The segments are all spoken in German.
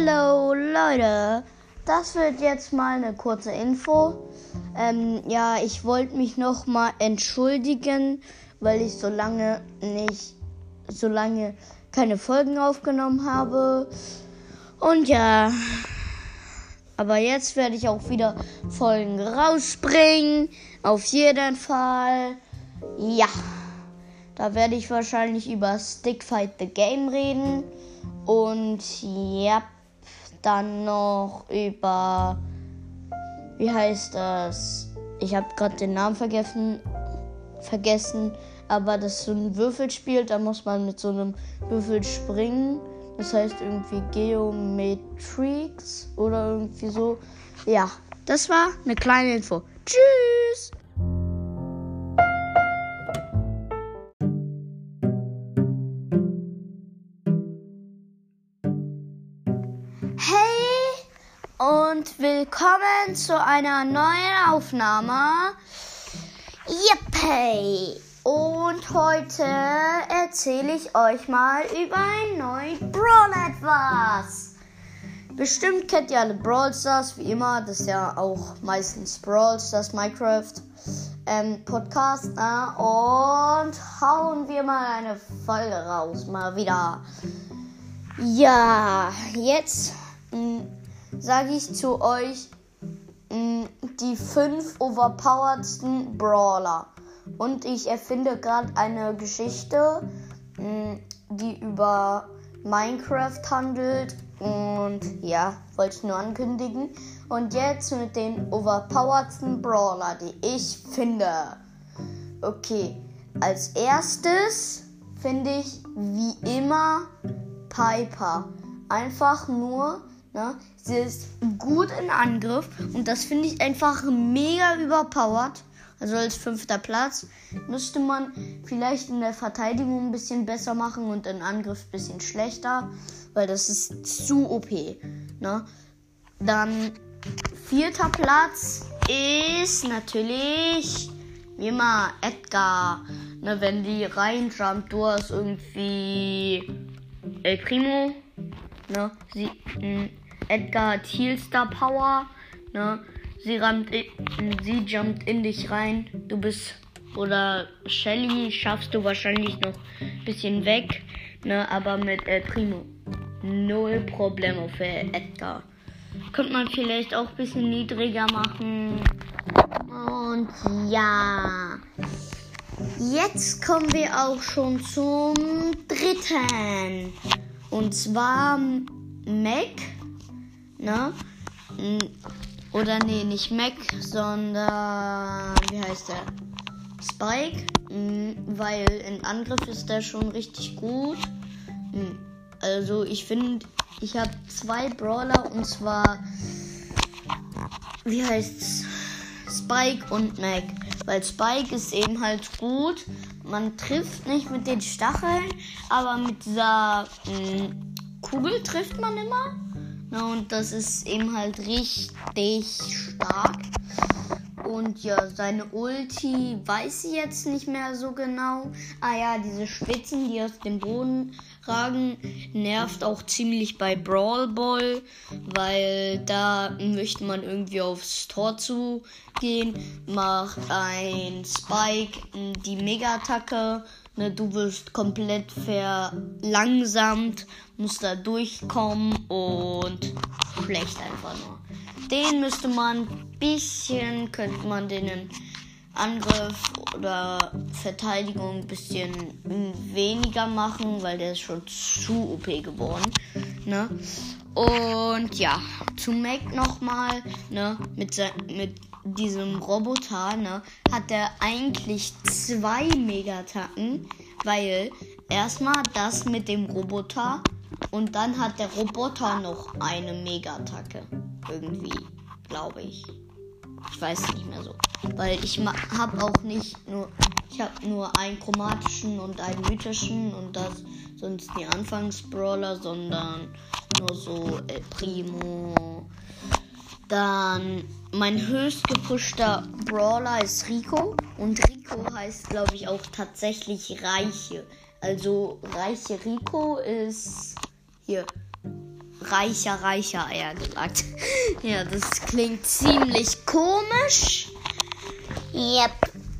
Hello Leute, das wird jetzt mal eine kurze Info. Ja, ich wollte mich nochmal entschuldigen, weil ich so lange keine Folgen aufgenommen habe. Und ja, aber jetzt werde ich auch wieder Folgen rausbringen, auf jeden Fall. Ja, da werde ich wahrscheinlich über Stick Fight the Game reden. Und ja, dann noch über, wie heißt das? Ich habe gerade den Namen vergessen, aber das ist so ein Würfelspiel, da muss man mit so einem Würfel springen. Das heißt irgendwie Geometrix oder irgendwie so. Ja, das war eine kleine Info. Tschüss! Und willkommen zu einer neuen Aufnahme. Yippee! Und heute erzähle ich euch mal über einen neuen Brawl etwas. Bestimmt kennt ihr alle Brawl Stars, wie immer. Das ist ja auch meistens Brawl Stars, Minecraft, Podcast. Na? Und hauen wir mal eine Folge raus, mal wieder. Ja, jetzt sage ich zu euch die 5 overpoweredsten Brawler. Und ich erfinde gerade eine Geschichte, die über Minecraft handelt. Und ja, wollte ich nur ankündigen. Und jetzt mit den overpoweredsten Brawler, die ich finde. Okay, als erstes finde ich wie immer Piper. Einfach nur, ne? Sie ist gut in Angriff und das finde ich einfach mega überpowered. Also als 5. Platz müsste man vielleicht in der Verteidigung ein bisschen besser machen und in Angriff ein bisschen schlechter, weil das ist zu OP. Ne? Dann 4. Platz ist natürlich wie immer Edgar. Ne, wenn die reinjumpt, du hast irgendwie El Primo. Ne, Edgar hat Heal-Star-Power, ne, sie jumpt in dich rein, du bist, oder Shelly schaffst du wahrscheinlich noch ein bisschen weg, ne, aber mit El Primo, null Probleme für Edgar. Könnte man vielleicht auch ein bisschen niedriger machen. Und ja, jetzt kommen wir auch schon zum 3. Und zwar Mac, ne? Oder nee, nicht Mac, sondern, wie heißt der? Spike, weil in Angriff ist der schon richtig gut. Also ich finde, ich habe 2 Brawler und zwar, wie heißt's? Spike und Mac, weil Spike ist eben halt gut. Man trifft nicht mit den Stacheln, aber mit dieser Kugel trifft man immer. Na, und das ist eben halt richtig stark. Und ja, seine Ulti weiß ich jetzt nicht mehr so genau. Ah ja, diese Spitzen, die aus dem Boden ragen, nervt auch ziemlich bei Brawl Ball, weil da möchte man irgendwie aufs Tor zugehen, macht ein Spike die Mega-Attacke, ne, du wirst komplett verlangsamt, musst da durchkommen und schlecht einfach nur. Den müsste man ein bisschen, könnte man den in Angriff oder Verteidigung ein bisschen weniger machen, weil der ist schon zu OP geworden, ne? Und ja, zu Mac nochmal, ne? Mit diesem Roboter, ne? Hat er eigentlich 2 Mega-Attacken, weil erstmal das mit dem Roboter und dann hat der Roboter noch eine Mega-Attacke. Irgendwie, glaube ich. Ich weiß nicht mehr so. Weil ich habe auch ich habe nur einen chromatischen und einen mythischen und das sonst die Anfangs-Brawler, sondern nur so El Primo. Dann mein höchst gepushter Brawler ist Rico. Und Rico heißt, glaube ich, auch tatsächlich Reiche. Also Reiche Rico ist hier. reicher, eher gesagt. Ja, das klingt ziemlich komisch. Yep.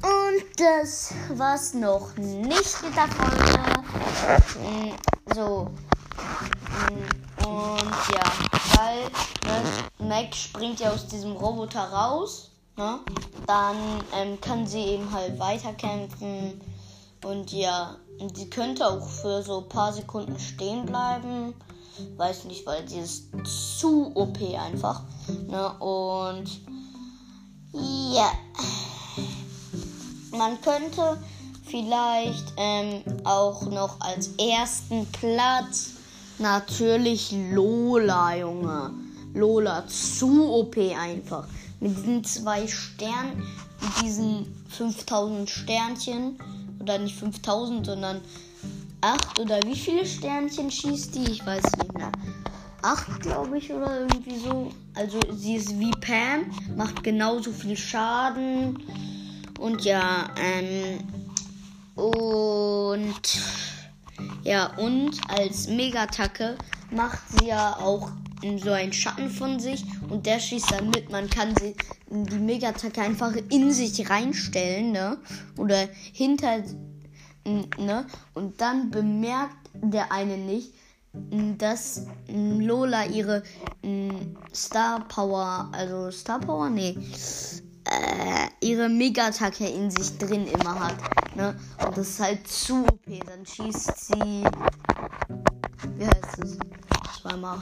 Und das war's noch nicht mit der Folge. So. Und ja, weil ne, Mac springt ja aus diesem Roboter raus. Ne? Dann kann sie eben halt weiterkämpfen. Und ja, sie könnte auch für so ein paar Sekunden stehen bleiben. Weiß nicht, weil sie ist zu OP einfach. Ne? Und ja, man könnte vielleicht auch noch als ersten Platz natürlich Lola, Junge. Lola, zu OP einfach. Mit diesen 2 Sternen, mit diesen 5000 Sternchen. Oder nicht 5000, sondern 8 oder wie viele Sternchen schießt die? Ich weiß nicht mehr. 8, glaube ich, oder irgendwie so. Also sie ist wie Pam, macht genauso viel Schaden. Und ja, und als Megatacke macht sie ja auch so einen Schatten von sich und der schießt dann mit. Man kann sie die Megatacke einfach in sich reinstellen, ne? Oder hinter, ne? Und dann bemerkt der eine nicht, dass Lola ihre ihre Megatacke in sich drin immer hat, ne? Und das ist halt zu OP. Dann schießt sie, wie heißt das? 2 mal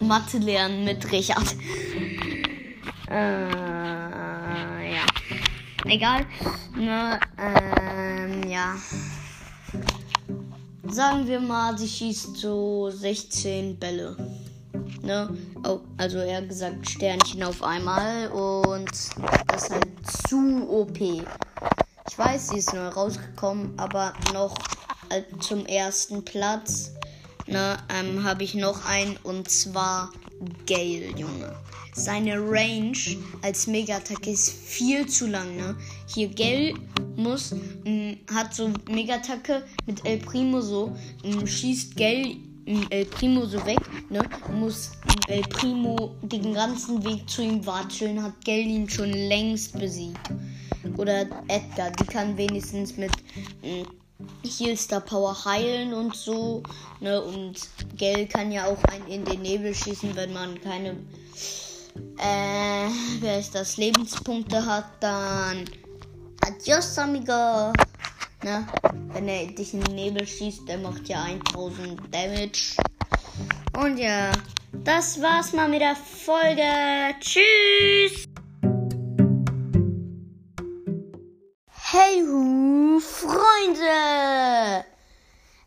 Mathe lernen mit Richard. Ja. Egal. Ne, ja. Sagen wir mal, sie schießt so 16 Bälle. Ne? Also eher gesagt Sternchen auf einmal. Und das ist halt zu OP. Ich weiß, sie ist neu rausgekommen, aber noch zum ersten Platz. Ne, habe ich noch einen, und zwar Gale, Junge. Seine Range als Megatacke ist viel zu lang, ne? Hier Gale hat so Megatacke mit El Primo so, schießt Gale El Primo so weg, ne? Muss El Primo den ganzen Weg zu ihm watscheln, hat Gale ihn schon längst besiegt. Oder Edgar, die kann wenigstens mit Heal Star Power heilen und so, ne? Und Gale kann ja auch einen in den Nebel schießen, wenn man keine Lebenspunkte hat, dann adios amigo, ne? Wenn er dich in den Nebel schießt, der macht ja 1000 Damage. Und ja, das war's mal mit der Folge. Tschüss! Hey Freunde!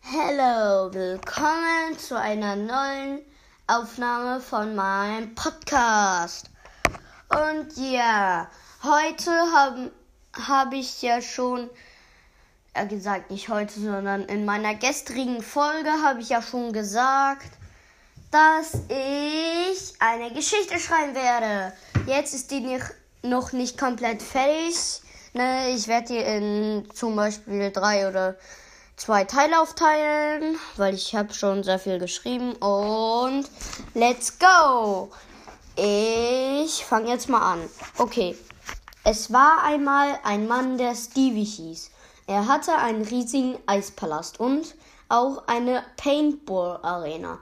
Hello, willkommen zu einer neuen Aufnahme von meinem Podcast. Und ja, heute hab ich ja schon, gesagt, nicht heute, sondern in meiner gestrigen Folge habe ich ja schon gesagt, dass ich eine Geschichte schreiben werde. Jetzt ist die noch nicht komplett fertig. Ne, ich werde die in zum Beispiel 3 oder 2 Teile aufteilen, weil ich habe schon sehr viel geschrieben. Und let's go! Ich fange jetzt mal an. Okay, es war einmal ein Mann, der Stevie hieß. Er hatte einen riesigen Eispalast und auch eine Paintball-Arena.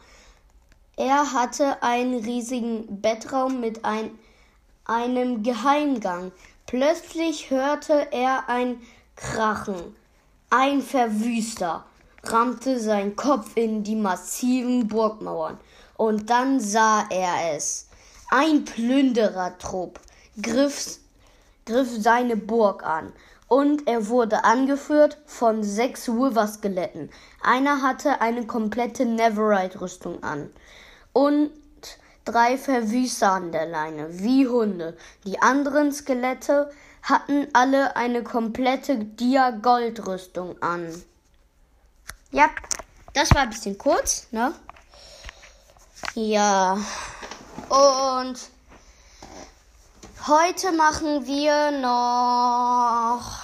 Er hatte einen riesigen Bettraum mit einem Geheimgang. Plötzlich hörte er ein Krachen. Ein Verwüster rammte seinen Kopf in die massiven Burgmauern. Und dann sah er es. Ein Plünderertrupp griff seine Burg an. Und er wurde angeführt von 6 Wither-Skeletten. Einer hatte eine komplette Netherite-Rüstung an. Und 3 Verwüster an der Leine, wie Hunde. Die anderen Skelette hatten alle eine komplette Diagoldrüstung an. Ja, das war ein bisschen kurz, ne? Ja, und heute machen wir noch,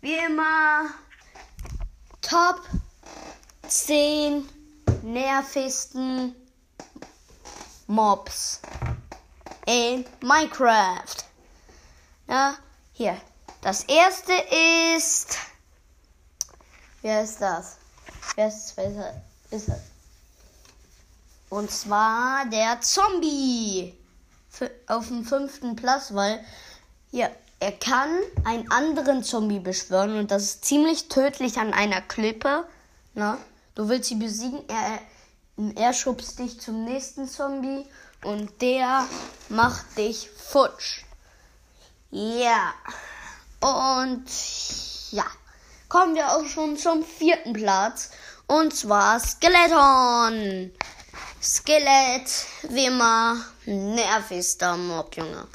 wie immer, Top 10 nervigsten Mobs in Minecraft. Ja, hier. Das erste ist... Wer ist das? Wer ist das? Und zwar der Zombie. Auf dem 5. Platz, weil hier, er kann einen anderen Zombie beschwören. Und das ist ziemlich tödlich an einer Klippe. Na, du willst sie besiegen, er schubst dich zum nächsten Zombie und der macht dich futsch. Ja. Und ja, kommen wir auch schon zum 4. Platz. Und zwar Skeleton. Skelett, wie immer, nervigster Mob, Junge.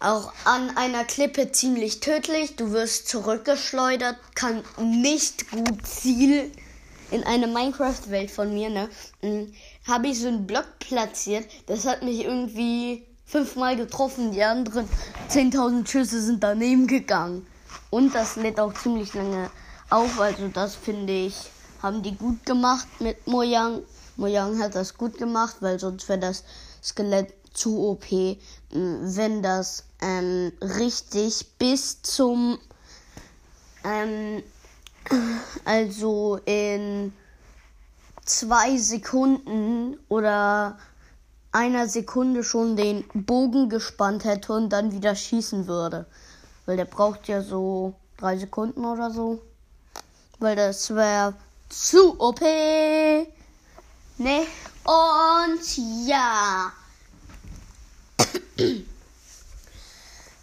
Auch an einer Klippe ziemlich tödlich. Du wirst zurückgeschleudert, kann nicht gut zielen. In eine Minecraft-Welt von mir, ne? Habe ich so einen Block platziert. Das hat mich irgendwie 5-mal getroffen. Die anderen 10.000 Schüsse sind daneben gegangen. Und das lädt auch ziemlich lange auf. Also das, finde ich, haben die gut gemacht mit Mojang. Mojang hat das gut gemacht, weil sonst wäre das Skelett zu OP, wenn das richtig bis zum also in 2 Sekunden oder einer Sekunde schon den Bogen gespannt hätte und dann wieder schießen würde. Weil der braucht ja so 3 Sekunden oder so. Weil das wäre zu OP. Ne? Und ja.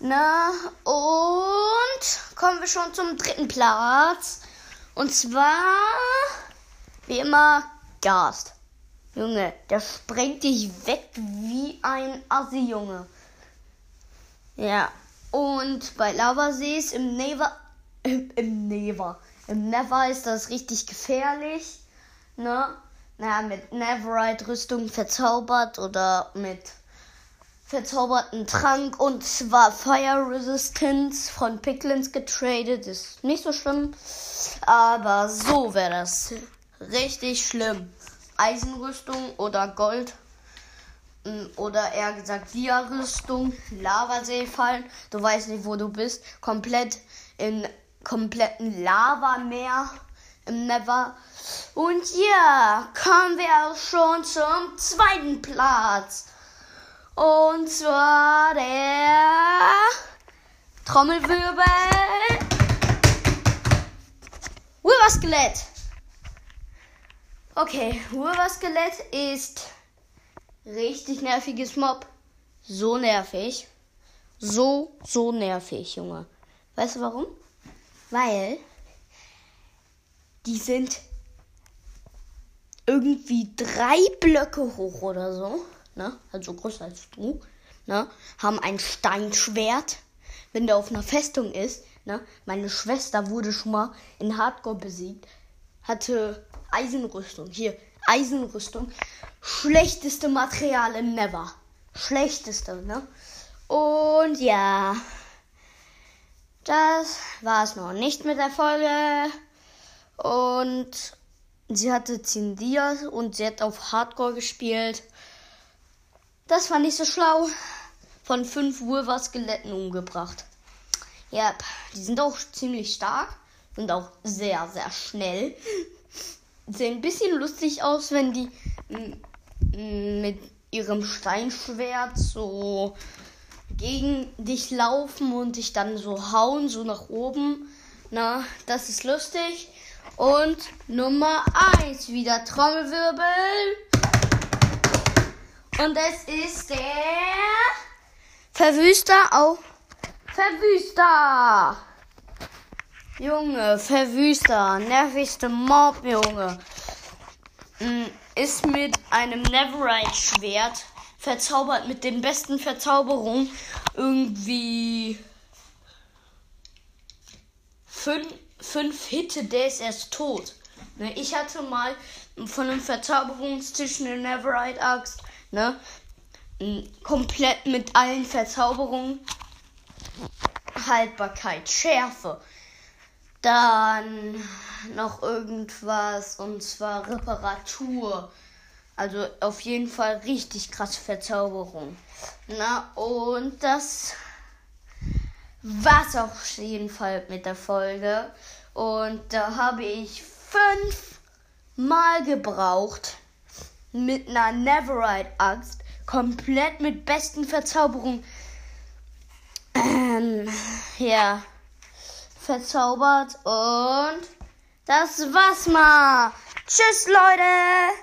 Na, und kommen wir schon zum 3. Platz. Und zwar, wie immer, Ghast. Junge, der sprengt dich weg wie ein Assi, Junge. Ja, und bei Lavasees im Nether ist das richtig gefährlich. Ne? Naja, mit Netherite-Rüstung verzaubert oder mit verzauberten Trank und zwar Fire Resistance von Picklins getradet. Ist nicht so schlimm, aber so wäre das richtig schlimm. Eisenrüstung oder Gold oder eher gesagt Diagoldrüstung, Lavasee fallen, du weißt nicht, wo du bist, komplett in kompletten Lavameer im Nether. Und ja, kommen wir auch schon zum 2. Platz. Und zwar der Trommelwirbel Wither-Skelett. Okay, Wither-Skelett ist richtig nerviges Mob. So nervig. So nervig, Junge. Weißt du warum? Weil die sind irgendwie 3 Blöcke hoch oder so. Ne? Also größer als du, ne? Haben ein Steinschwert, wenn der auf einer Festung ist, ne? Meine Schwester wurde schon mal in Hardcore besiegt, hatte Eisenrüstung, hier, Eisenrüstung, schlechteste Material im Nether, schlechteste, ne? Und ja, das war es noch nicht mit der Folge und sie hatte 10 Dias und sie hat auf Hardcore gespielt. Das war nicht so schlau. Von 5 Wither-Skeletten umgebracht. Ja, die sind auch ziemlich stark. Und auch sehr, sehr schnell. Sehen ein bisschen lustig aus, wenn die mit ihrem Steinschwert so gegen dich laufen und dich dann so hauen, so nach oben. Na, das ist lustig. Und Nummer 1, wieder Trommelwirbel. Und es ist der Verwüster. Junge, Verwüster. Nervigste Mob, Junge. Ist mit einem Netherite-Schwert verzaubert, mit den besten Verzauberungen. Irgendwie 5 Hitte, der ist erst tot. Ich hatte mal von einem Verzauberungstisch eine Netherite-Axt. Ne? Komplett mit allen Verzauberungen. Haltbarkeit, Schärfe. Dann noch irgendwas, und zwar Reparatur. Also auf jeden Fall richtig krasse Verzauberung. Na, und das war's auf jeden Fall mit der Folge. Und da habe ich 5 Mal gebraucht mit einer Netherite-Axt. Komplett mit besten Verzauberungen. Ja. Verzaubert, und das war's mal. Tschüss, Leute.